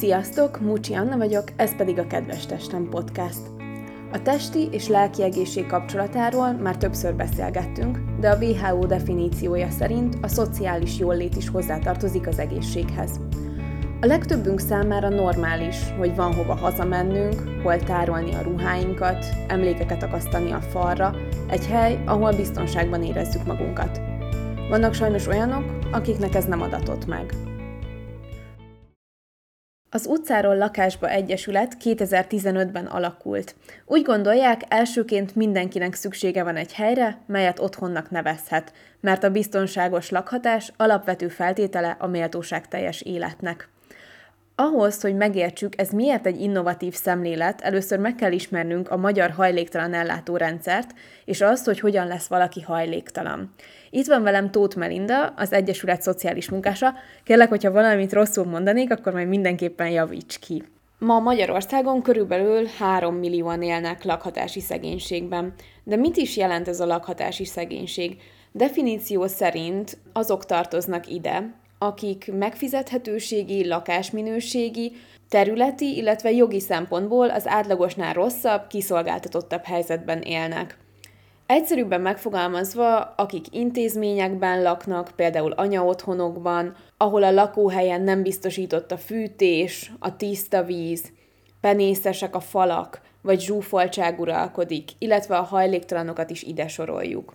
Sziasztok, Mucsi Anna vagyok, ez pedig a Kedves Testem Podcast. A testi és lelki egészség kapcsolatáról már többször beszélgettünk, de a WHO definíciója szerint a szociális jólét is hozzátartozik az egészséghez. A legtöbbünk számára normális, hogy van hova hazamennünk, hol tárolni a ruháinkat, emlékeket akasztani a falra, egy hely, ahol biztonságban érezzük magunkat. Vannak sajnos olyanok, akiknek ez nem adatott meg. Az Utcáról Lakásba Egyesület 2015-ben alakult. Úgy gondolják, elsőként mindenkinek szüksége van egy helyre, melyet otthonnak nevezhet, mert a biztonságos lakhatás alapvető feltétele a méltóságteljes életnek. Ahhoz, hogy megértsük, ez miért egy innovatív szemlélet, először meg kell ismernünk a magyar hajléktalan ellátórendszert, és azt, hogy hogyan lesz valaki hajléktalan. Itt van velem Tóth Melinda, az Egyesület szociális munkása. Kérlek, hogyha valamit rosszul mondanék, akkor majd mindenképpen javíts ki. Ma Magyarországon körülbelül 3 millióan élnek lakhatási szegénységben. De mit is jelent ez a lakhatási szegénység? Definíció szerint azok tartoznak ide, akik megfizethetőségi, lakásminőségi, területi, illetve jogi szempontból az átlagosnál rosszabb, kiszolgáltatottabb helyzetben élnek. Egyszerűbben megfogalmazva, akik intézményekben laknak, például anyaotthonokban, ahol a lakóhelyen nem biztosított a fűtés, a tiszta víz, penészesek a falak, vagy zsúfoltság uralkodik, illetve a hajléktalanokat is ide soroljuk.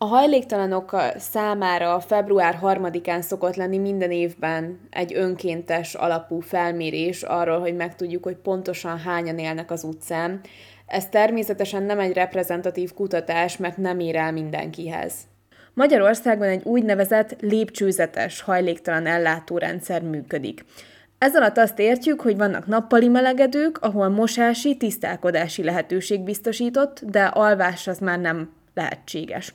A hajléktalanok számára február 3-án szokott lenni minden évben egy önkéntes alapú felmérés arról, hogy megtudjuk, hogy pontosan hányan élnek az utcán. Ez természetesen nem egy reprezentatív kutatás, mert nem ér el mindenkihez. Magyarországon egy úgynevezett lépcsőzetes hajléktalan ellátórendszer működik. Ez alatt azt értjük, hogy vannak nappali melegedők, ahol mosási, tisztálkodási lehetőség biztosított, de alvás az már nem lehetséges.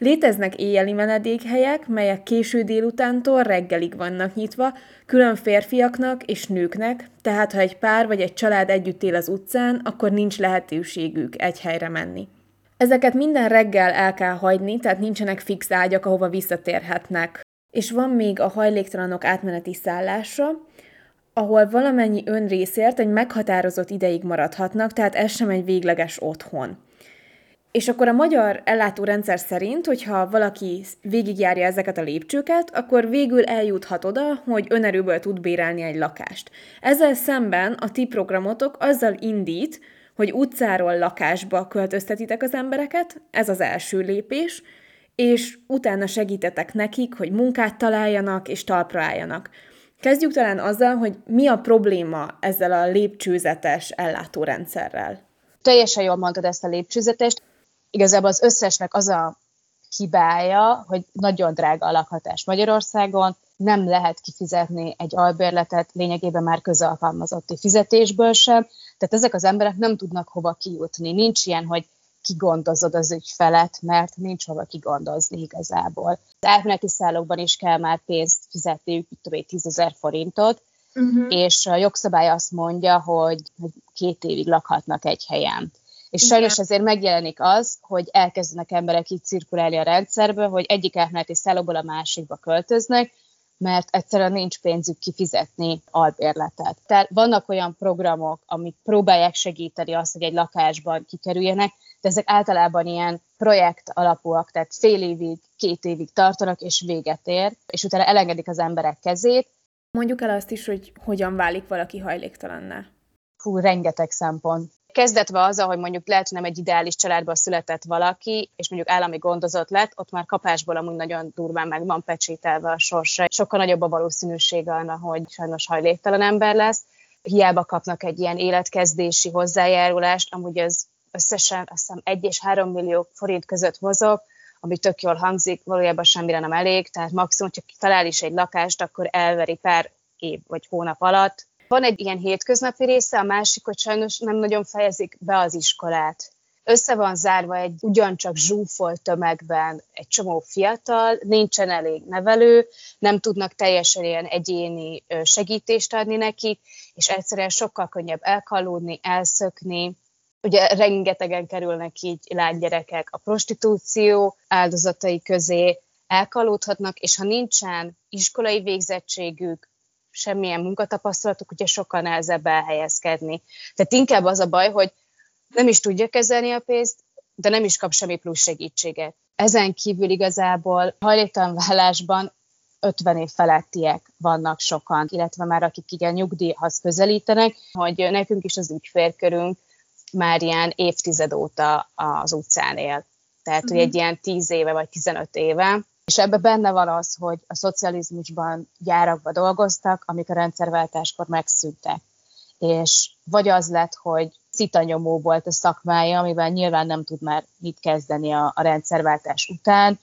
Léteznek éjjeli menedékhelyek, melyek késő délutántól reggelig vannak nyitva, külön férfiaknak és nőknek, tehát ha egy pár vagy egy család együtt él az utcán, akkor nincs lehetőségük egy helyre menni. Ezeket minden reggel el kell hagyni, tehát nincsenek fix ágyak, ahova visszatérhetnek. És van még a hajléktalanok átmeneti szállása, ahol valamennyi önrészért egy meghatározott ideig maradhatnak, tehát ez sem egy végleges otthon. És akkor a magyar ellátórendszer szerint, hogyha valaki végigjárja ezeket a lépcsőket, akkor végül eljuthat oda, hogy önerőből tud bérelni egy lakást. Ezzel szemben a ti programotok azzal indít, hogy utcáról lakásba költöztetitek az embereket, ez az első lépés, és utána segítetek nekik, hogy munkát találjanak és talpra álljanak. Kezdjük talán azzal, hogy mi a probléma ezzel a lépcsőzetes ellátórendszerrel. Teljesen jól mondtad ezt a lépcsőzetest. Igazából az összesnek az a hibája, hogy nagyon drága a lakhatás Magyarországon, nem lehet kifizetni egy albérletet lényegében már közalkalmazotti fizetésből sem, tehát ezek az emberek nem tudnak hova kijutni. Nincs ilyen, hogy kigondozod az ügyfelet, mert nincs hova kigondozni igazából. Az átmeneti szállókban is kell már pénzt fizetniük, 10 000 forintot, és a jogszabály azt mondja, hogy 2 évig lakhatnak egy helyen. És sajnos azért megjelenik az, hogy elkezdenek emberek így cirkulálni a rendszerből, hogy egyik átmeneti szállóból a másikba költöznek, mert egyszerűen nincs pénzük kifizetni albérletet. Tehát vannak olyan programok, amik próbálják segíteni azt, hogy egy lakásban kikerüljenek, de ezek általában ilyen projekt alapúak, tehát fél évig, 2 évig tartanak, és véget ér, és utána elengedik az emberek kezét. Mondjuk el azt is, hogy hogyan válik valaki hajléktalanná. Rengeteg szempont. Kezdetve az, hogy mondjuk lehet, hogy nem egy ideális családból született valaki, és mondjuk állami gondozott lett, ott már kapásból amúgy nagyon durván meg van pecsételve a sorsa. Sokkal nagyobb a valószínűség annak, hogy sajnos hajléktalan ember lesz. Hiába kapnak egy ilyen életkezdési hozzájárulást, amúgy ez összesen azt hiszem 1 és 3 millió forint között mozog, ami tök jól hangzik, valójában semmire nem elég, tehát maximum, csak talál is egy lakást, akkor elveri pár év vagy hónap alatt. Van egy ilyen hétköznapi része, a másik, hogy sajnos nem nagyon fejezik be az iskolát. Össze van zárva egy ugyancsak zsúfolt tömegben egy csomó fiatal, nincsen elég nevelő, nem tudnak teljesen ilyen egyéni segítést adni nekik, és egyszerűen sokkal könnyebb elkalódni, elszökni. Ugye rengetegen kerülnek így lánygyerekek a prostitúció áldozatai közé, elkalódhatnak, és ha nincsen iskolai végzettségük, semmilyen munkatapasztalatuk, ugye sokkal nehezebb elhelyezkedni. Tehát inkább az a baj, hogy nem is tudja kezelni a pénzt, de nem is kap semmi plusz segítséget. Ezen kívül igazából hajléktalan válásban 50 év felettiek vannak sokan, illetve már akik így a nyugdíjhoz közelítenek, hogy nekünk is az ügyfélkörünk már ilyen évtized óta az utcán él. Tehát, hogy egy ilyen 10 éve vagy 15 éve. És ebben benne van az, hogy a szocializmusban gyárakban dolgoztak, amik a rendszerváltáskor megszűntek. És vagy az lett, hogy szitanyomó volt a szakmája, amivel nyilván nem tud már mit kezdeni a rendszerváltás után,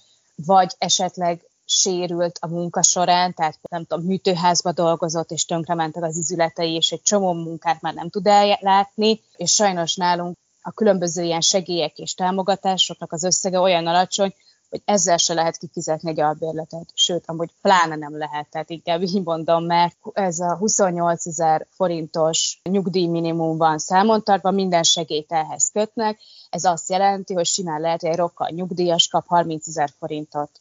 vagy esetleg sérült a munka során, tehát nem tudom, műtőházba dolgozott, és tönkrementek az izületei, és egy csomó munkát már nem tud ellátni, és sajnos nálunk a különböző ilyen segélyek és támogatásoknak az összege olyan alacsony, hogy ezzel se lehet kifizetni egy albérletet, sőt, amúgy pláne nem lehet, tehát inkább így mondom, mert ez a 28 000 forintos nyugdíjminimum van számon tartva, minden segélyt ehhez kötnek, ez azt jelenti, hogy simán lehet, hogy egy rokkal nyugdíjas kap 30 000 forintot.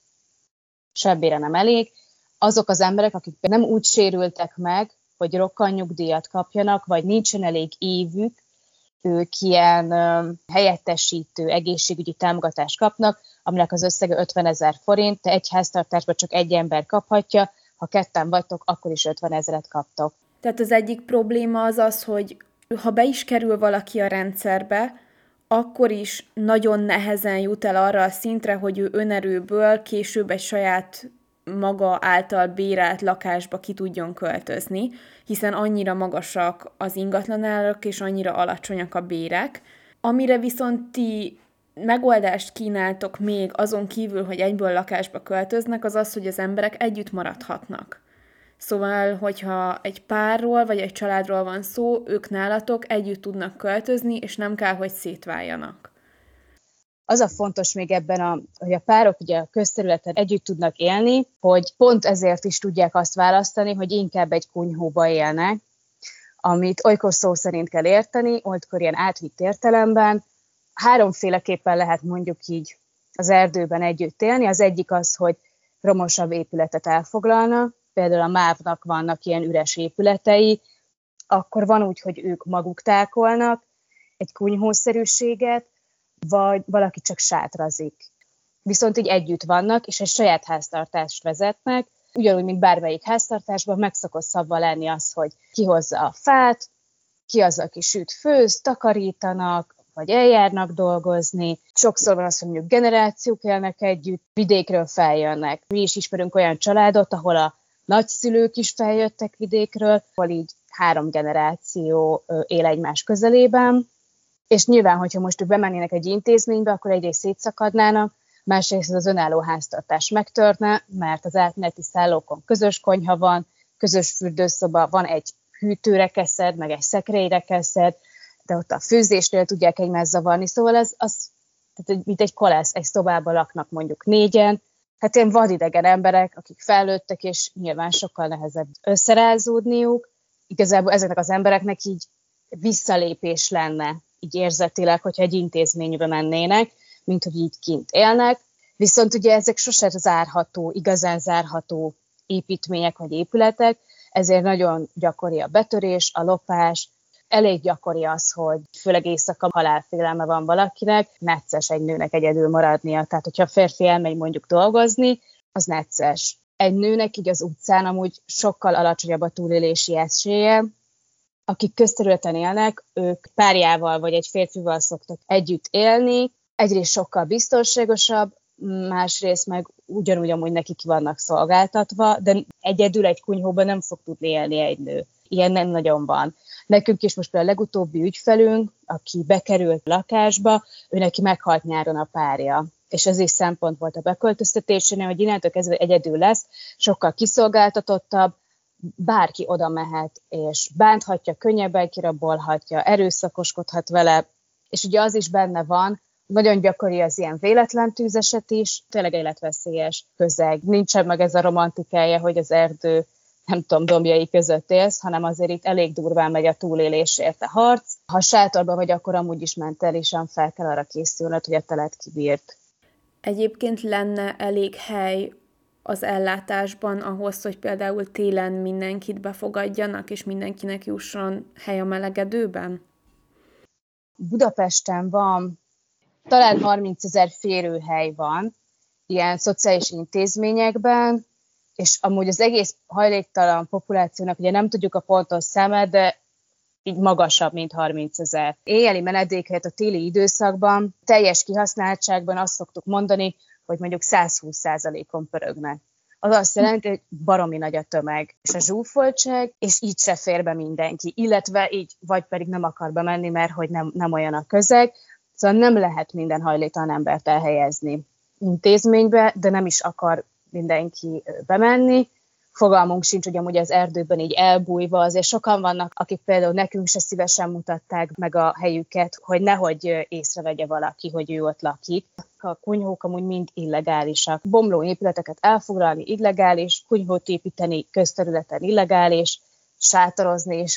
Sebbére nem elég. Azok az emberek, akik nem úgy sérültek meg, hogy rokkal nyugdíjat kapjanak, vagy nincsen elég évük, ők ilyen helyettesítő egészségügyi támogatást kapnak, aminek az összege 50 000 forint, de egy háztartásban csak egy ember kaphatja, ha ketten vagytok, akkor is 50 000-et kaptok. Tehát az egyik probléma az az, hogy ha be is kerül valaki a rendszerbe, akkor is nagyon nehezen jut el arra a szintre, hogy ő önerőből később egy saját maga által bérelt lakásba ki tudjon költözni, hiszen annyira magasak az ingatlanárak és annyira alacsonyak a bérek. Amire viszont ti megoldást kínáltok még azon kívül, hogy egyből lakásba költöznek, az az, hogy az emberek együtt maradhatnak. Szóval, hogyha egy párról vagy egy családról van szó, ők nálatok együtt tudnak költözni, és nem kell, hogy szétváljanak. Az a fontos még ebben, hogy a párok ugye a közterületen együtt tudnak élni, hogy pont ezért is tudják azt választani, hogy inkább egy kunyhóba élnek, amit olykor szó szerint kell érteni, olykor ilyen átvitt értelemben. Háromféleképpen lehet mondjuk így az erdőben együtt élni. Az egyik az, hogy romosabb épületet elfoglalnak, például a MÁV-nak vannak ilyen üres épületei, akkor van úgy, hogy ők maguk tákolnak egy kunyhószerűséget, vagy valaki csak sátrazik. Viszont így együtt vannak, és egy saját háztartást vezetnek, ugyanúgy, mint bármelyik háztartásban meg szokott szabva lenni az, hogy ki hozza a fát, ki az, aki süt, főz, takarítanak, vagy eljárnak dolgozni. Sokszor van az, hogy mondjuk generációk élnek együtt, vidékről feljönnek. Mi is ismerünk olyan családot, ahol a nagyszülők is feljöttek vidékről, ahol így 3 generáció él egymás közelében, és nyilván, hogyha most ők bemennének egy intézménybe, akkor egyrészt szétszakadnának, másrészt az önálló háztartás megtörne, mert az átmeneti szállókon közös konyha van, közös fürdőszoba, van egy hűtőrekeszed, meg egy szekrényrekeszed, de ott a főzésnél tudják egymást zavarni, szóval az tehát mint egy kolász, egy szobában laknak mondjuk 4-en, hát ilyen vadidegen emberek, akik fejlődtek, és nyilván sokkal nehezebb összerázódniuk. Igazából ezeknek az embereknek így visszalépés lenne, így érzetileg, hogyha egy intézménybe mennének, mint hogy így kint élnek. Viszont ugye ezek sosem zárható, igazán zárható építmények vagy épületek, ezért nagyon gyakori a betörés, a lopás, elég gyakori az, hogy főleg éjszaka halálfélelme van valakinek, necces egy nőnek egyedül maradnia. Tehát, hogyha a férfi elmegy mondjuk dolgozni, az necces. Egy nőnek így az utcán amúgy sokkal alacsonyabb a túlélési esélye. Akik közterületen élnek, ők párjával vagy egy férfival szoktak együtt élni. Egyrészt sokkal biztonságosabb, másrészt meg ugyanúgy amúgy nekik vannak szolgáltatva, de egyedül egy kunyhóban nem fog tudni élni egy nő. Ilyen nem nagyon van. Nekünk is most például a legutóbbi ügyfelünk, aki bekerült lakásba, ő neki meghalt nyáron a párja. És ez is szempont volt a beköltöztetésénél, hogy innentől kezdve egyedül lesz, sokkal kiszolgáltatottabb, bárki oda mehet, és bánthatja, könnyebben kirabolhatja, erőszakoskodhat vele, és ugye az is benne van, nagyon gyakori az ilyen véletlen tűzeset is, tényleg életveszélyes közeg. Nincsen meg ez a romantikája, hogy az erdő, nem tudom, dombjai között élsz, hanem azért itt elég durván megy a túlélésért a harc. Ha sátorban vagy, akkor amúgy is mentálisan fel kell arra készülnöd, hogy a telet kibírt. Egyébként lenne elég hely az ellátásban ahhoz, hogy például télen mindenkit befogadjanak, és mindenkinek jusson hely a melegedőben? Budapesten van, talán 30 000 férőhely van ilyen szociális intézményekben, és amúgy az egész hajléktalan populációnak, ugye nem tudjuk a pontos számát, de így magasabb, mint 30 000. Éjjeli menedékhelyet a téli időszakban, teljes kihasználtságban azt szoktuk mondani, hogy mondjuk 120%-on pörögnek. Az azt jelenti, hogy baromi nagy a tömeg, és a zsúfoltság, és így se fér be mindenki, illetve így, vagy pedig nem akar bemenni, mert hogy nem olyan a közeg, szóval nem lehet minden hajléktalan embert elhelyezni intézménybe, de nem is akar mindenki bemenni. Fogalmunk sincs, hogy amúgy az erdőben így elbújva, azért sokan vannak, akik például nekünk se szívesen mutatták meg a helyüket, hogy nehogy észrevegye valaki, hogy ő ott lakik. A kunyhók amúgy mind illegálisak. Bomló épületeket elfoglalni illegális, kunyhót építeni közterületen illegális, sátorozni is.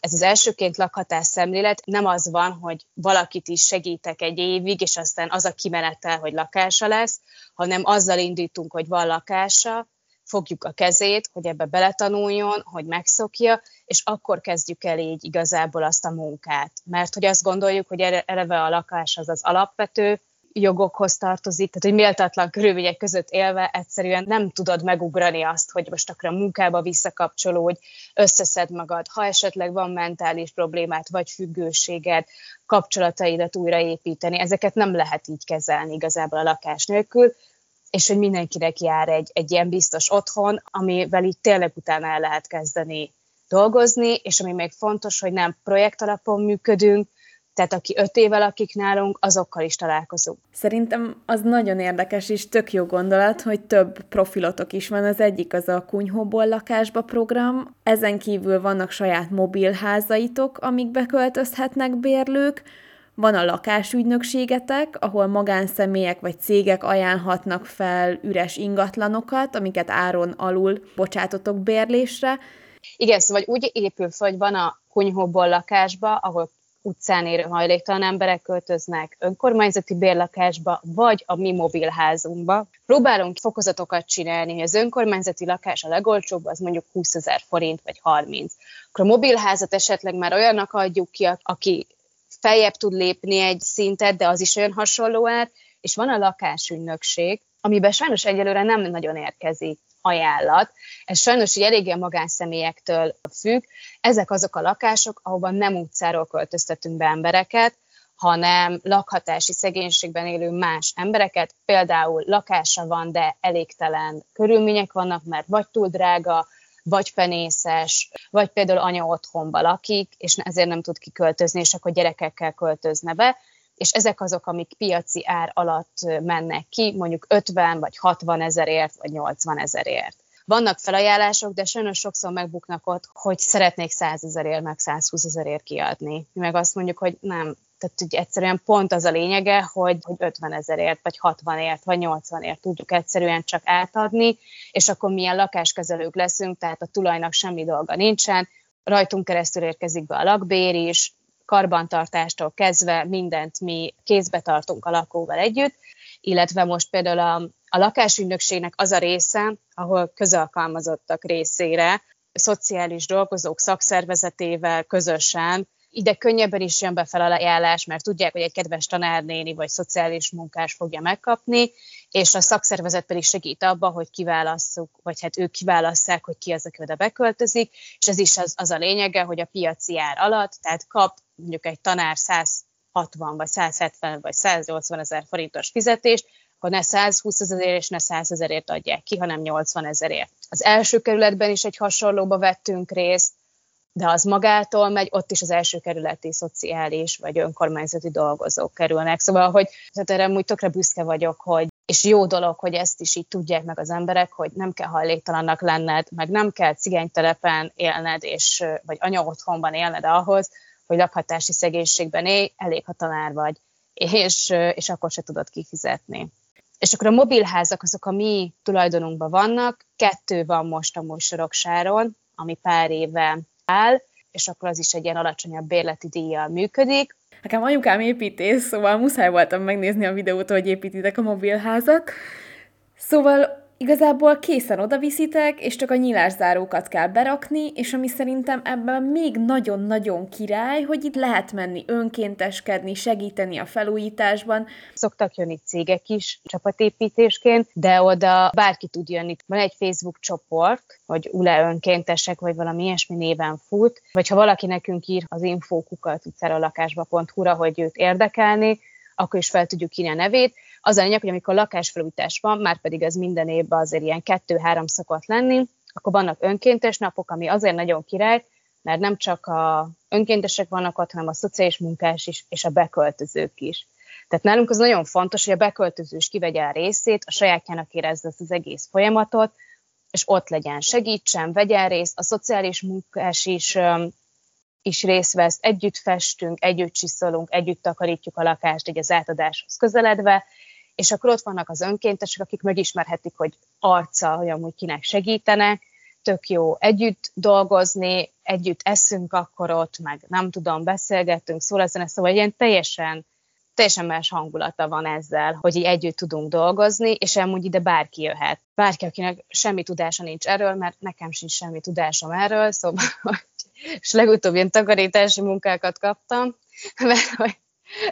Ez az elsőként lakhatás szemlélet, nem az van, hogy valakit is segítek egy évig, és aztán az a kimenetel, hogy lakása lesz, hanem azzal indítunk, hogy van lakása, fogjuk a kezét, hogy ebbe beletanuljon, hogy megszokja, és akkor kezdjük el így igazából azt a munkát. Mert hogy azt gondoljuk, hogy eleve a lakás az az alapvető jogokhoz tartozik, tehát hogy méltatlan körülmények között élve egyszerűen nem tudod megugrani azt, hogy most akkor a munkába visszakapcsolódj, összeszed magad, ha esetleg van mentális problémát, vagy függőséged, kapcsolataidat újraépíteni, ezeket nem lehet így kezelni igazából a lakás nélkül, és hogy mindenkinek jár egy ilyen biztos otthon, amivel így tényleg utána el lehet kezdeni dolgozni, és ami még fontos, hogy nem projekt alapon működünk, tehát aki 5 éve lakik nálunk, azokkal is találkozunk. Szerintem az nagyon érdekes és tök jó gondolat, hogy több profilotok is van. Az egyik az a Kunyhóból lakásba program. Ezen kívül vannak saját mobilházaitok, amikbe költözhetnek bérlők. Van a lakásügynökségetek, ahol magánszemélyek vagy cégek ajánlhatnak fel üres ingatlanokat, amiket áron alul bocsátotok bérlésre. Igen, szóval úgy épül fel, hogy van a Kunyhóból lakásba, ahol utcán érő hajléktalan emberek költöznek önkormányzati bérlakásba, vagy a mi mobilházunkba. Próbálunk fokozatokat csinálni, hogy az önkormányzati lakás a legolcsóbb, az mondjuk 20 000 forint, vagy 30. Akkor a mobilházat esetleg már olyannak adjuk ki, aki feljebb tud lépni egy szintet, de az is olyan hasonló ár, és van a lakásügynökség, amiben sajnos egyelőre nem nagyon érkezik ajánlat. Ez sajnos így eléggé a magánszemélyektől függ. Ezek azok a lakások, ahova nem utcáról költöztetünk be embereket, hanem lakhatási szegénységben élő más embereket. Például lakása van, de elégtelen körülmények vannak, mert vagy túl drága, vagy penészes, vagy például anya otthonba lakik, és ezért nem tud kiköltözni, és akkor gyerekekkel költözne be. És ezek azok, amik piaci ár alatt mennek ki, mondjuk 50 vagy 60 000-ért, vagy 80 000-ért. Vannak felajánlások, de sajnos sokszor megbuknak ott, hogy szeretnék 100 000-ért, meg 120 000-ért kiadni. Meg azt mondjuk, hogy nem, tehát ugye egyszerűen pont az a lényege, hogy 50 000-ért, vagy 60-ért, vagy 80-ért tudjuk egyszerűen csak átadni, és akkor milyen lakáskezelők leszünk, tehát a tulajnak semmi dolga nincsen, rajtunk keresztül érkezik be a lakbér is, karbantartástól kezdve mindent mi kézbe tartunk a lakóval együtt, illetve most például a lakásügynökségnek az a része, ahol közalkalmazottak részére, szociális dolgozók szakszervezetével közösen, ide könnyebben is jön be felajánlás, mert tudják, hogy egy kedves tanárnéni vagy szociális munkás fogja megkapni, és a szakszervezet pedig segít abban, hogy kiválasszuk, vagy hát ők kiválasszák, hogy ki az, aki oda beköltözik, és ez is az a lényege, hogy a piaci ár alatt, tehát kap mondjuk egy tanár 160 vagy 170 vagy 180 000 forintos fizetést, akkor ne 120 000-ért és ne 100 000-ért adják ki, hanem 80 000-ért. Az első kerületben is egy hasonlóba vettünk részt, de az magától megy, ott is az első kerületi szociális vagy önkormányzati dolgozók kerülnek. Szóval, hogy erre amúgy tökre büszke vagyok, hogy, és jó dolog, hogy ezt is így tudják meg az emberek, hogy nem kell hajléktalannak lenned, meg nem kell cigánytelepen élned, és, vagy anyaotthonban élned ahhoz, hogy lakhatási szegénységben élj, elég ha tanár vagy, és akkor se tudod kifizetni. És akkor a mobilházak azok a mi tulajdonunkban vannak, 2 van most a Soroksáron, ami pár éve áll, és akkor az is egy ilyen alacsonyabb bérleti díjjal működik. Nekem anyukám építész, szóval muszáj voltam megnézni a videót, hogy építitek a mobilházat. Szóval igazából készen odaviszitek, és csak a nyilászárókat kell berakni, és ami szerintem ebben még nagyon-nagyon király, hogy itt lehet menni önkénteskedni, segíteni a felújításban. Szoktak jönni cégek is csapatépítésként, de oda bárki tud jönni. Van egy Facebook csoport, vagy ULE önkéntesek, vagy valami ilyesmi néven fut, vagy ha valaki nekünk ír az infókukat utcárolakásba.hu-ra, hogy őt érdekelni, akkor is fel tudjuk írni a nevét. Az a lényeg, hogy amikor lakásfelújítás van, már pedig ez minden évben azért ilyen 2-3 szokott lenni, akkor vannak önkéntes napok, ami azért nagyon király, mert nem csak a önkéntesek vannak ott, hanem a szociális munkás is, és a beköltözők is. Tehát nálunk az nagyon fontos, hogy a beköltöző is kivegye a részét, a sajátjának érezze ezt az egész folyamatot, és ott legyen, segítsen, vegyen részt, a szociális munkás is részt vesz, együtt festünk, együtt csiszolunk, együtt takarítjuk a lakást, így az átadáshoz közeledve, és akkor ott vannak az önkéntesek, akik megismerhetik, hogy arccal, hogy amúgy kinek segítenek, tök jó együtt dolgozni, együtt eszünk akkor ott, meg nem tudom, beszélgetünk, szól a zene, szóval ilyen teljesen más hangulata van ezzel, hogy így együtt tudunk dolgozni, és amúgy ide bárki jöhet. Bárki, akinek semmi tudása nincs erről, mert nekem sincs semmi tudásom erről, szóval, és legutóbb ilyen takarítási munkákat kaptam, mert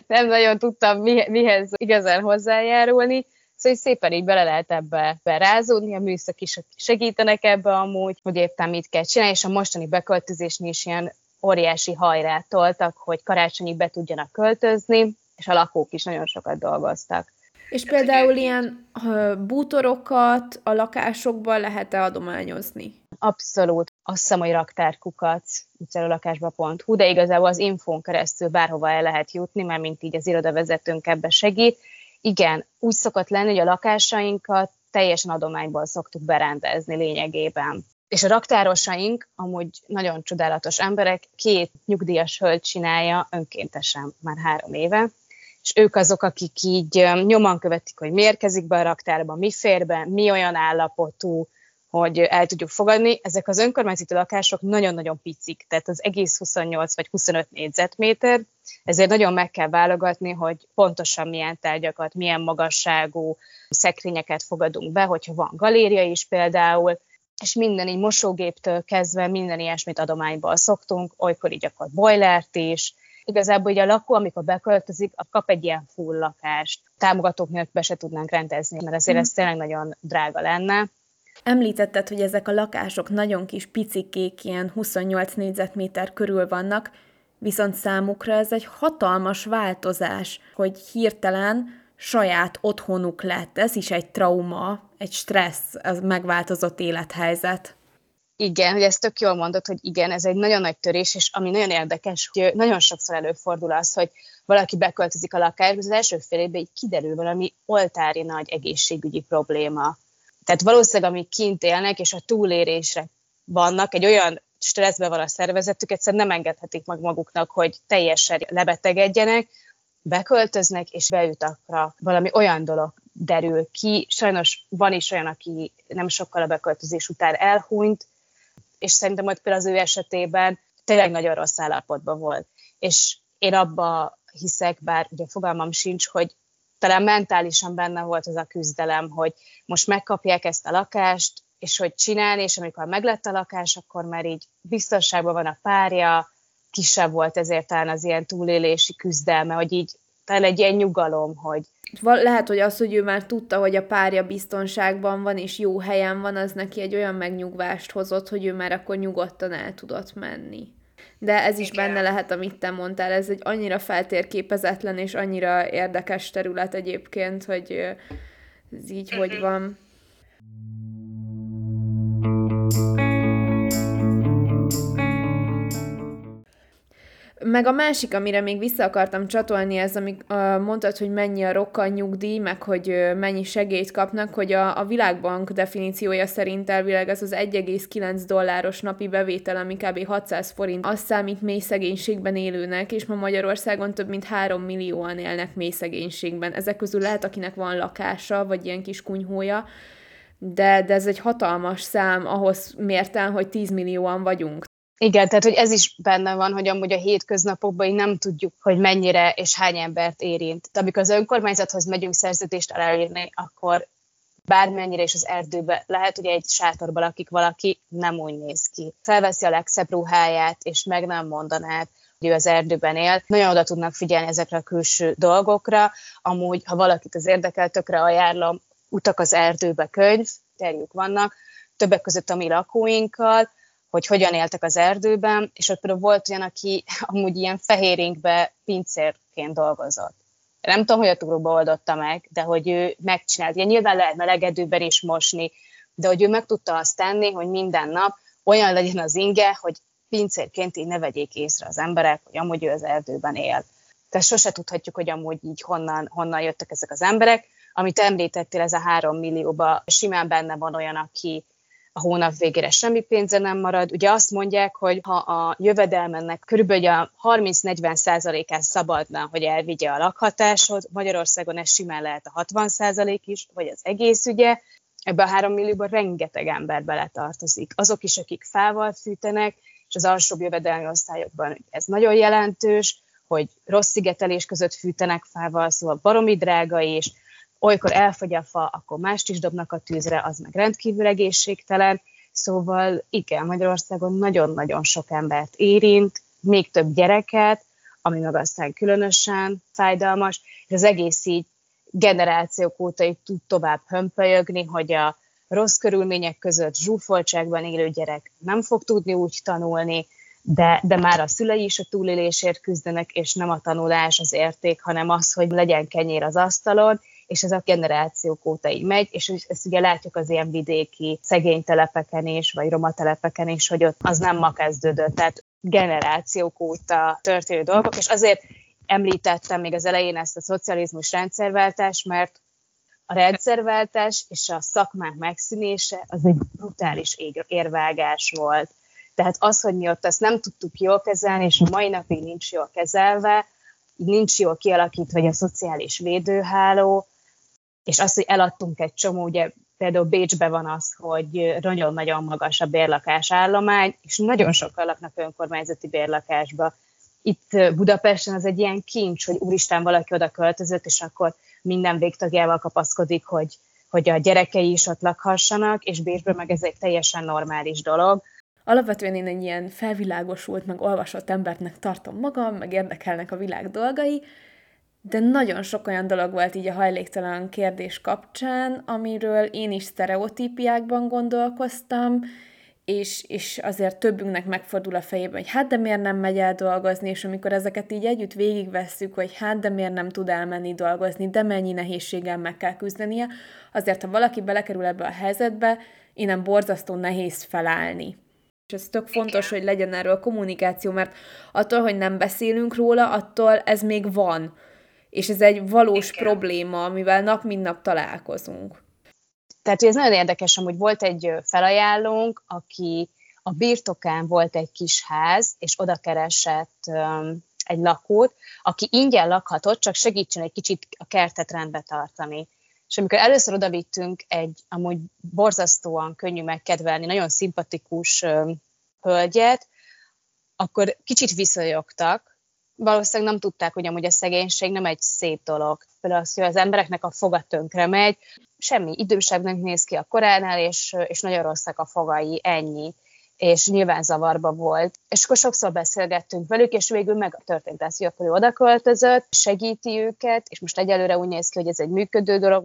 nem nagyon tudtam mihez igazán hozzájárulni, szóval szépen így bele lehet ebbe rázódni, a műszak is segítenek ebbe amúgy, hogy éppen mit kell csinálni, és a mostani beköltözésnél is ilyen óriási hajrát toltak, hogy karácsonyig be tudjanak költözni, és a lakók is nagyon sokat dolgoztak. És például ilyen bútorokat a lakásokban lehet-e adományozni? Abszolút. Azt hiszem, hogy raktárkukat, utcárolakásba.hu, de igazából az infón keresztül bárhova el lehet jutni, mert mint így az irodavezetőnk ebbe segít. Igen, úgy szokott lenni, hogy a lakásainkat teljesen adományból szoktuk berendezni lényegében. És a raktárosaink amúgy nagyon csodálatos emberek, 2 nyugdíjas hölgy csinálja önkéntesen már 3 éve, és ők azok, akik így nyoman követik, hogy mi érkezik be a raktárba, mi fér be, mi olyan állapotú, hogy el tudjuk fogadni. Ezek az önkormányzati lakások nagyon-nagyon picik, tehát az egész 28 vagy 25 négyzetméter, ezért nagyon meg kell válogatni, hogy pontosan milyen tárgyakat, milyen magasságú szekrényeket fogadunk be, hogyha van galéria is például, és minden így mosógéptől kezdve minden ilyesmit adományból szoktunk, olykor így akkor bojlert is. Igazából ugye a lakó, amikor beköltözik, kap egy ilyen full lakást. Támogatók nélkül be se tudnánk rendezni, mert azért ez tényleg nagyon drága lenne. Említetted, hogy ezek a lakások nagyon kis picikék, ilyen 28 négyzetméter körül vannak, viszont számukra ez egy hatalmas változás, hogy hirtelen saját otthonuk lett. Ez is egy trauma, egy stressz, az megváltozott élethelyzet. Igen, hogy ezt tök jól mondod, hogy igen, ez egy nagyon nagy törés, és ami nagyon érdekes, hogy nagyon sokszor előfordul az, hogy valaki beköltözik a lakásba, az első fél évben így kiderül valami oltári nagy egészségügyi probléma. Tehát valószínűleg, amíg kint élnek, és a túlélésre vannak, egy olyan stresszben van a szervezetük, egyszerűen nem engedhetik meg maguknak, hogy teljesen lebetegedjenek, beköltöznek, és bejutakra valami olyan dolog derül ki. Sajnos van is olyan, aki nem sokkal a beköltözés után elhunyt, és szerintem hogy például az ő esetében tényleg nagyon rossz állapotban volt. És én abba hiszek, bár ugye fogalmam sincs, hogy talán mentálisan benne volt az a küzdelem, hogy most megkapják ezt a lakást, és hogy csinálni, és amikor meglett a lakás, akkor már így biztonságban van a párja, kisebb volt ezért talán az ilyen túlélési küzdelme, hogy így talán egy ilyen nyugalom, hogy... Lehet, hogy az, hogy ő már tudta, hogy a párja biztonságban van, és jó helyen van, az neki egy olyan megnyugvást hozott, hogy ő már akkor nyugodtan el tudott menni. De ez is benne lehet, amit te mondtál, ez egy annyira feltérképezetlen és annyira érdekes terület egyébként, hogy ez így hogy van. Meg a másik, amire még vissza akartam csatolni, ez, amíg mondtad, hogy mennyi a rokkanyugdíj, meg hogy mennyi segélyt kapnak, hogy a Világbank definíciója szerint elvileg ez az $1,9 napi bevétel, ami kb. 600 forint, azt számít mély szegénységben élőnek, és ma Magyarországon több mint 3 millióan élnek mély szegénységben. Ezek közül lehet, akinek van lakása, vagy ilyen kis kunyhója, de ez egy hatalmas szám ahhoz mérten, hogy 10 millióan vagyunk. Igen, tehát hogy ez is benne van, hogy amúgy a hétköznapokban így nem tudjuk, hogy mennyire és hány embert érint. De amikor az önkormányzathoz megyünk szerződést aláírni, akkor bármennyire is az erdőbe, lehet, hogy egy sátorban lakik valaki, nem úgy néz ki. Felveszi a legszebb ruháját, és meg nem mondanád, hogy ő az erdőben él. Nagyon oda tudnak figyelni ezekre a külső dolgokra. Amúgy, ha valakit az érdekel, tökre ajánlom, Utak az erdőbe könyv, terjük vannak, többek között a mi lakóinkkal, hogy hogyan éltek az erdőben, és ott például volt olyan, aki amúgy ilyen fehérinkbe pincérként dolgozott. Nem tudom, hogy a túróba oldotta meg, de hogy ő megcsinált. Ilyen nyilván lehet melegedőben is mosni, de hogy ő meg tudta azt tenni, hogy minden nap olyan legyen az inge, hogy pincérként így ne vegyék észre az emberek, hogy amúgy ő az erdőben él. Tehát sose tudhatjuk, hogy amúgy így honnan jöttek ezek az emberek. Amit említettél, ez a 3 millióban simán benne van olyan, aki a hónap végére semmi pénze nem marad. Ugye azt mondják, hogy ha a jövedelmennek körülbelül a 30-40%-át szabadna, hogy elvigye a lakhatáshoz, Magyarországon ez simán lehet a 60% is, vagy az egész ügye. Ebbe a 3 millióban rengeteg ember beletartozik. Azok is, akik fával fűtenek, és az alsóbb jövedelmi osztályokban ez nagyon jelentős, hogy rossz szigetelés között fűtenek fával, szóval baromi drága is. Olykor elfogy a fa, akkor mást is dobnak a tűzre, az meg rendkívül egészségtelen. Szóval igen, Magyarországon nagyon-nagyon sok embert érint, még több gyereket, ami meg aztán különösen fájdalmas, és az egész így generációk óta így tud tovább hömpölyögni, hogy a rossz körülmények között zsúfoltságban élő gyerek nem fog tudni úgy tanulni, de már a szülei is a túlélésért küzdenek, és nem a tanulás az érték, hanem az, hogy legyen kenyér az asztalon, és ez a generációk óta így megy, és ezt ugye látjuk az ilyen vidéki szegény telepeken is, vagy roma telepeken is, hogy ott az nem ma kezdődött, tehát generációk óta történő dolgok, és azért említettem még az elején ezt a szocializmus rendszerváltás, mert a rendszerváltás és a szakmák megszűnése az egy brutális érvágás volt. Tehát az, hogy mi ott ezt nem tudtuk jól kezelni, és a mai napig nincs jól kezelve, nincs jól kialakítva, vagy a szociális védőháló, és az, hogy eladtunk egy csomó, ugye például Bécsben van az, hogy nagyon-nagyon magas a bérlakásállomány, és nagyon sokan laknak önkormányzati bérlakásba. Itt Budapesten az egy ilyen kincs, hogy úristen, valaki oda költözött, és akkor minden végtagjával kapaszkodik, hogy a gyerekei is ott lakhassanak, és Bécsben meg ez egy teljesen normális dolog. Alapvetően én egy ilyen felvilágosult, meg olvasott embernek tartom magam, meg érdekelnek a világ dolgai, de nagyon sok olyan dolog volt így a hajléktalan kérdés kapcsán, amiről én is sztereotípiákban gondolkoztam, és azért többünknek megfordul a fejében, hogy hát de miért nem megy el dolgozni, és amikor ezeket így együtt végigvesszük, hogy hát de miért nem tud elmenni dolgozni, de mennyi nehézséggel meg kell küzdenie, azért ha valaki belekerül ebbe a helyzetbe, innen borzasztó nehéz felállni. És ez tök fontos, hogy legyen erről kommunikáció, mert attól, hogy nem beszélünk róla, attól ez még van. És ez egy valós probléma, amivel nap mint nap találkozunk. Tehát ez nagyon érdekes, amúgy volt egy felajánlónk, aki a birtokán volt egy kis ház, és oda keresett egy lakót, aki ingyen lakhatott, csak segítsen egy kicsit a kertet rendbe tartani. És amikor először odavittünk egy amúgy borzasztóan könnyű megkedvelni, nagyon szimpatikus hölgyet, akkor kicsit visszajogtak. Valószínűleg nem tudták, hogy amúgy a szegénység nem egy szép dolog. Például az, hogy az embereknek a foga tönkre megy, semmi idősebbnek néz ki a koránál, és nagyon rosszak a fogai, ennyi. És nyilván zavarba volt. És akkor sokszor beszélgettünk velük, és végül megtörtént ez, hogy akkor ő odaköltözött, segíti őket, és most egyelőre úgy néz ki, hogy ez egy működő dolog.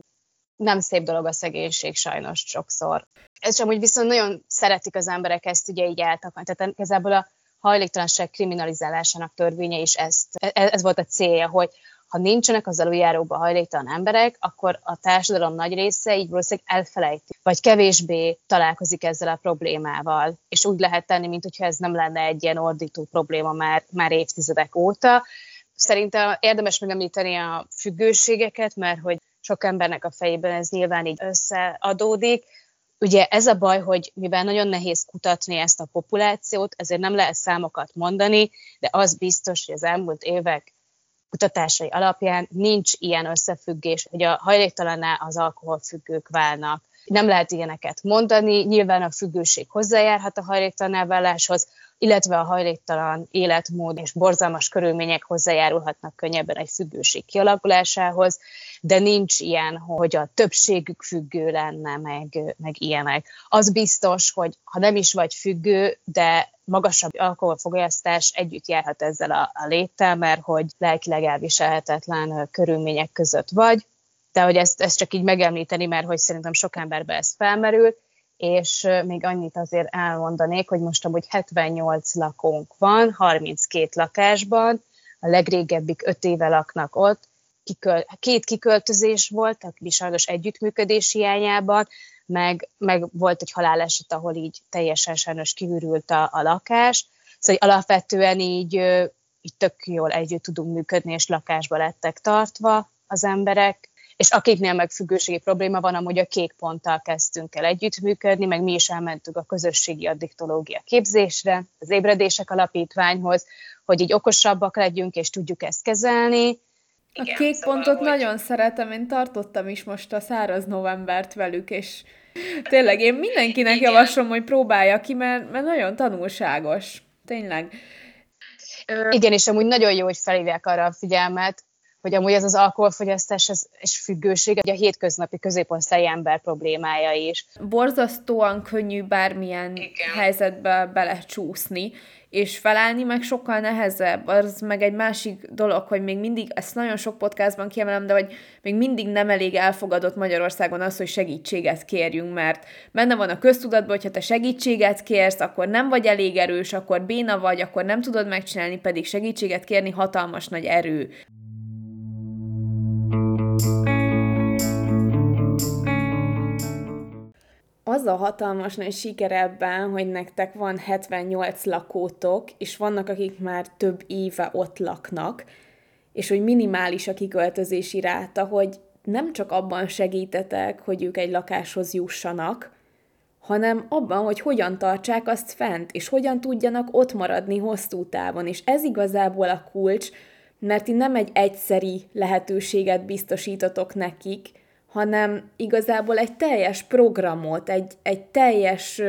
Nem szép dolog a szegénység sajnos sokszor. És amúgy viszont nagyon szeretik az emberek ezt ugye így eltakarni. Tehát igazából a hajléktalanság kriminalizálásának törvénye is ez volt a célja, hogy ha nincsenek az aluljáróban hajléktalan emberek, akkor a társadalom nagy része így valószínűleg elfelejti, vagy kevésbé találkozik ezzel a problémával. És úgy lehet tenni, mintha ez nem lenne egy ilyen ordító probléma már évtizedek óta. Szerintem érdemes megemlíteni a függőségeket, mert hogy sok embernek a fejében ez nyilván így összeadódik. Ugye ez a baj, hogy mivel nagyon nehéz kutatni ezt a populációt, ezért nem lehet számokat mondani, de az biztos, hogy az elmúlt évek kutatásai alapján nincs ilyen összefüggés, hogy a hajléktalanná az alkoholfüggők válnak. Nem lehet ilyeneket mondani, nyilván a függőség hozzájárhat a hajléktalanná váláshoz, illetve a hajléktalan életmód és borzalmas körülmények hozzájárulhatnak könnyebben egy függőség kialakulásához, de nincs ilyen, hogy a többségük függő lenne, meg ilyenek. Az biztos, hogy ha nem is vagy függő, de magasabb alkoholfogyasztás együtt járhat ezzel a léttel, mert hogy lelkileg elviselhetetlen körülmények között vagy, de hogy ezt csak így megemlíteni, mert hogy szerintem sok emberben ez felmerül, és még annyit azért elmondanék, hogy most amúgy 78 lakónk van, 32 lakásban, a legrégebbik 5 éve laknak ott, 2 kiköltözés volt, a sajnos együttműködés hiányában, meg volt egy haláleset, ahol így teljesen sajnos kihűrült a lakás. Szóval alapvetően így tök jól együtt tudunk működni, és lakásba lettek tartva az emberek, és akiknél meg függőségi probléma van, amúgy a Kékponttal kezdtünk el együttműködni, meg mi is elmentünk a közösségi addiktológia képzésre, az Ébredések Alapítványhoz, hogy így okosabbak legyünk, és tudjuk ezt kezelni. Igen, a Kékpontot nagyon szeretem, én tartottam is most a száraz novembert velük, és tényleg én mindenkinek javaslom, hogy próbálja ki, mert nagyon tanulságos, tényleg. Igen, és amúgy nagyon jó, hogy felhívják arra a figyelmet, hogy amúgy ez az alkoholfogyasztás és függőség a hétköznapi középosztályi ember problémája is. Borzasztóan könnyű bármilyen helyzetbe belecsúszni, és felállni meg sokkal nehezebb. Az meg egy másik dolog, hogy még mindig, ezt nagyon sok podcastban kiemelem, de hogy még mindig nem elég elfogadott Magyarországon az, hogy segítséget kérjünk, mert benne van a köztudatban, hogyha te segítséget kérsz, akkor nem vagy elég erős, akkor béna vagy, akkor nem tudod megcsinálni, pedig segítséget kérni hatalmas nagy erő. Az a hatalmas nagy siker ebben, hogy nektek van 78 lakótok, és vannak, akik már több éve ott laknak, és hogy minimális a kiköltözési ráta, hogy nem csak abban segítetek, hogy ők egy lakáshoz jussanak, hanem abban, hogy hogyan tartsák azt fent, és hogyan tudjanak ott maradni hosszú távon. És ez igazából a kulcs, mert ti nem egy egyszeri lehetőséget biztosítotok nekik, hanem igazából egy teljes programot, egy teljes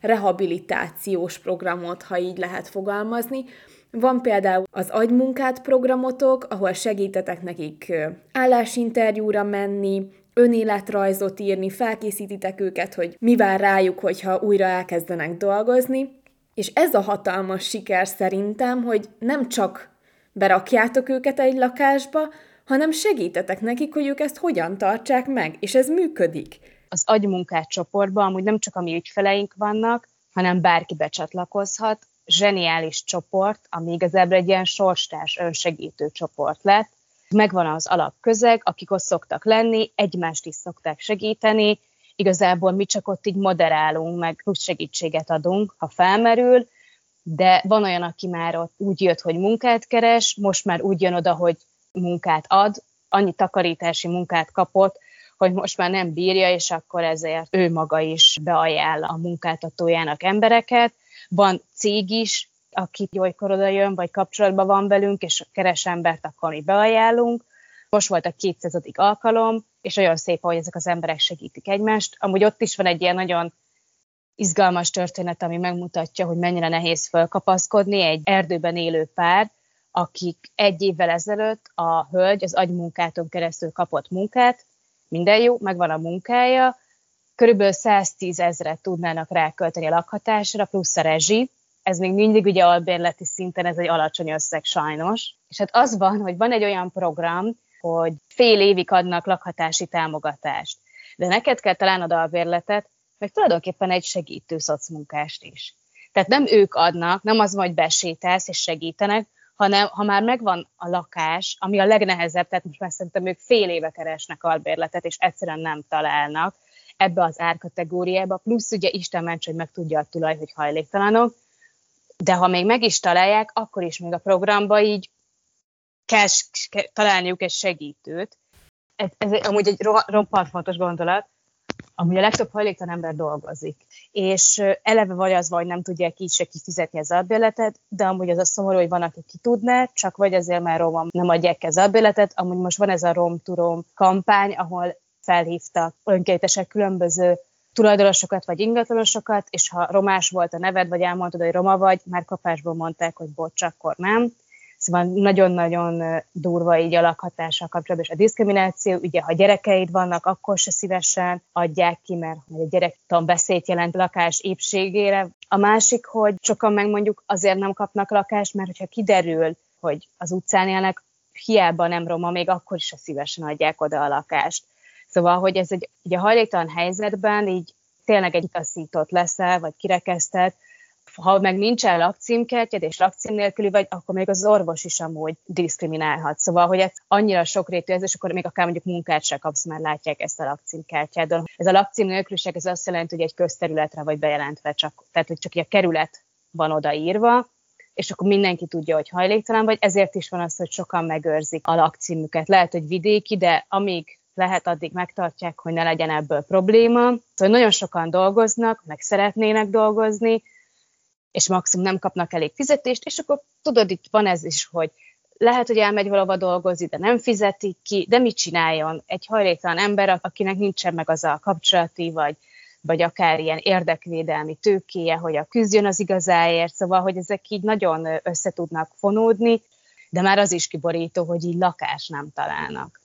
rehabilitációs programot, ha így lehet fogalmazni. Van például az agymunkát programotok, ahol segítetek nekik állásinterjúra menni, önéletrajzot írni, felkészítitek őket, hogy mi vár rájuk, hogyha újra elkezdenek dolgozni. És ez a hatalmas siker szerintem, hogy nem csak berakjátok őket egy lakásba, hanem segítetek nekik, hogy ők ezt hogyan tartsák meg, és ez működik. Az agymunkát csoportban amúgy nem csak a mi ügyfeleink vannak, hanem bárki becsatlakozhat. Zseniális csoport, ami igazából egy ilyen sorstárs önsegítő csoport lett. Megvan az alapközeg, akik ott szoktak lenni, egymást is szokták segíteni. Igazából mi csak ott így moderálunk, meg plusz segítséget adunk, ha felmerül, de van olyan, aki már ott úgy jött, hogy munkát keres, most már úgy jön oda, hogy munkát ad, annyi takarítási munkát kapott, hogy most már nem bírja, és akkor ezért ő maga is beajánl a munkáltatójának embereket. Van cég is, aki olykor oda jön, vagy kapcsolatban van velünk, és keres embert, akkor mi beajánlunk. Most volt a 200. alkalom, és olyan szép, hogy ezek az emberek segítik egymást. Amúgy ott is van egy ilyen nagyon izgalmas történet, ami megmutatja, hogy mennyire nehéz fölkapaszkodni. Egy erdőben élő pár, akik 1 évvel ezelőtt a hölgy az agymunkáton keresztül kapott munkát, minden jó, megvan a munkája, körülbelül 110 000 tudnának rákölteni a lakhatásra, plusz a rezsi, ez még mindig ugye albérleti szinten, ez egy alacsony összeg sajnos. És hát az van, hogy van egy olyan program, hogy fél évig adnak lakhatási támogatást, de neked kell találnod albérletet, meg tulajdonképpen egy segítő szocmunkást is. Tehát nem ők adnak, nem az, hogy besétálsz és segítenek, hanem ha már megvan a lakás, ami a legnehezebb, tehát most már szerintem ők fél éve keresnek albérletet, és egyszerűen nem találnak ebbe az árkategóriába, plusz ugye Isten ments, hogy meg tudja a tulaj, hogy hajléktalanok, de ha még meg is találják, akkor is még a programba így kell találniuk egy segítőt. Ez amúgy egy roppant fontos gondolat, amúgy a legtöbb hajléktalan ember dolgozik. És eleve vagy az, vagy nem tudják így se kifizetni az albérletet, de amúgy az a szomorú, hogy van, aki ki tudná, csak vagy azért már Rómban nem adják ki az albérletet. Amúgy most van ez a Rom to Rome kampány, ahol felhívtak önkéntesek különböző tulajdonosokat vagy ingatlanosokat, és ha romás volt a neved, vagy elmondtad, hogy roma vagy, már kapásból mondták, hogy bocs, akkor nem. Szóval nagyon-nagyon durva így a lakhatással kapcsolatban, és a diszkrimináció, ugye ha gyerekeid vannak, akkor se szívesen adják ki, mert a gyerek tanbeszéd jelent lakás épségére. A másik, hogy sokan meg mondjuk azért nem kapnak lakást, mert hogyha kiderül, hogy az utcán élnek, hiába nem roma, még akkor is se szívesen adják oda a lakást. Szóval, hogy ez egy ugye hajléktalan helyzetben így tényleg egy taszított leszel, vagy kirekesztett. Ha meg nincsen lakcímkártyád, és lakcím nélküli vagy, akkor még az orvos is amúgy diszkriminálhat. Szóval, hogy ez annyira sokrétű ez, és akkor még akár mondjuk munkát se kapsz, mert látják ezt a lakcímkártyádon. Ez a lakcím nélküliség, ez azt jelenti, hogy egy közterületre vagy bejelentve, csak, tehát hogy csak a kerület van odaírva, és akkor mindenki tudja, hogy hajléktalan vagy, ezért is van az, hogy sokan megőrzik a lakcímüket. Lehet, hogy vidéki, de amíg lehet, addig megtartják, hogy ne legyen ebből probléma. Szóval nagyon sokan dolgoznak, meg szeretnének dolgozni, és maximum nem kapnak elég fizetést, és akkor tudod, itt van ez is, hogy lehet, hogy elmegy valahova dolgozni, de nem fizetik ki, de mit csináljon egy hajléktalan ember, akinek nincsen meg az a kapcsolati, vagy akár ilyen érdekvédelmi tőkéje, hogy a küzdjön az igazáért, szóval, hogy ezek így nagyon összetudnak fonódni, de már az is kiborító, hogy így lakást nem találnak.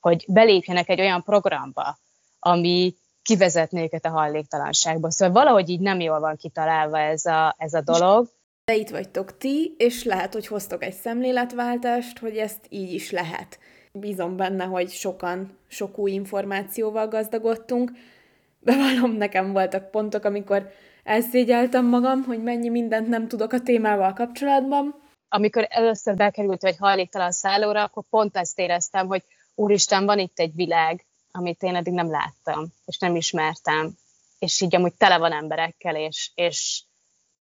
Hogy belépjenek egy olyan programba, ami kivezetné őket a hajléktalanságba. Szóval valahogy így nem jól van kitalálva ez a dolog. De itt vagytok ti, és lehet, hogy hoztok egy szemléletváltást, hogy ezt így is lehet. Bízom benne, hogy sokan sok új információval gazdagodtunk. Bevallom, nekem voltak pontok, amikor elszégyeltem magam, hogy mennyi mindent nem tudok a témával kapcsolatban. Amikor először bekerült egy hajléktalan szállóra, akkor pont ezt éreztem, hogy úristen, van itt egy világ, amit én eddig nem láttam, és nem ismertem, és így amúgy tele van emberekkel,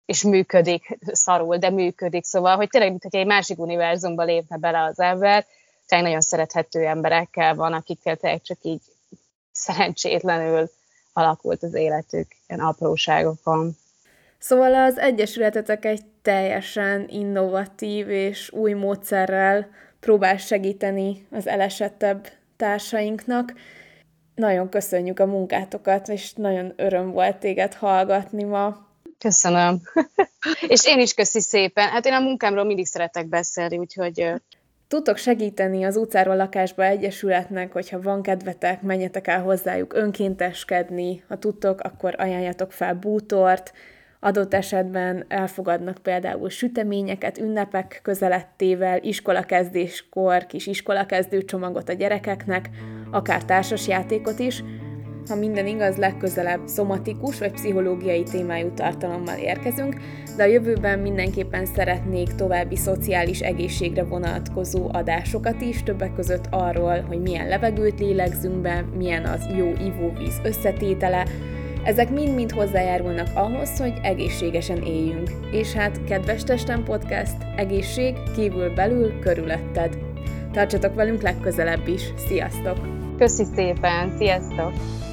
és működik, szarul, de működik, szóval, hogy tényleg, mintha egy másik univerzumba lépne bele az ember, tényleg nagyon szerethető emberekkel van, akikkel tényleg csak így szerencsétlenül alakult az életük ilyen apróságokon. Szóval az egyesületetek egy teljesen innovatív és új módszerrel próbál segíteni az elesettebb társainknak. Nagyon köszönjük a munkátokat, és nagyon öröm volt téged hallgatni ma. Köszönöm. És én is köszi szépen. Hát én a munkámról mindig szeretek beszélni, úgyhogy... Tudtok segíteni az Utcáról Lakásba Egyesületnek, hogyha van kedvetek, menjetek el hozzájuk önkénteskedni. Ha tudtok, akkor ajánljatok fel bútort. Adott esetben elfogadnak például süteményeket, ünnepek közelettével, iskolakezdéskor kis iskolakezdő csomagot a gyerekeknek, akár társasjátékot is. Ha minden igaz, legközelebb szomatikus vagy pszichológiai témájú tartalommal érkezünk, de a jövőben mindenképpen szeretnék további szociális egészségre vonatkozó adásokat is, többek között arról, hogy milyen levegőt lélegzünk be, milyen az jó ivóvíz összetétele. Ezek mind-mind hozzájárulnak ahhoz, hogy egészségesen éljünk. És hát, Kedves Testem Podcast, egészség kívül belül körülötted. Tartsatok velünk legközelebb is. Sziasztok! Köszi szépen! Sziasztok!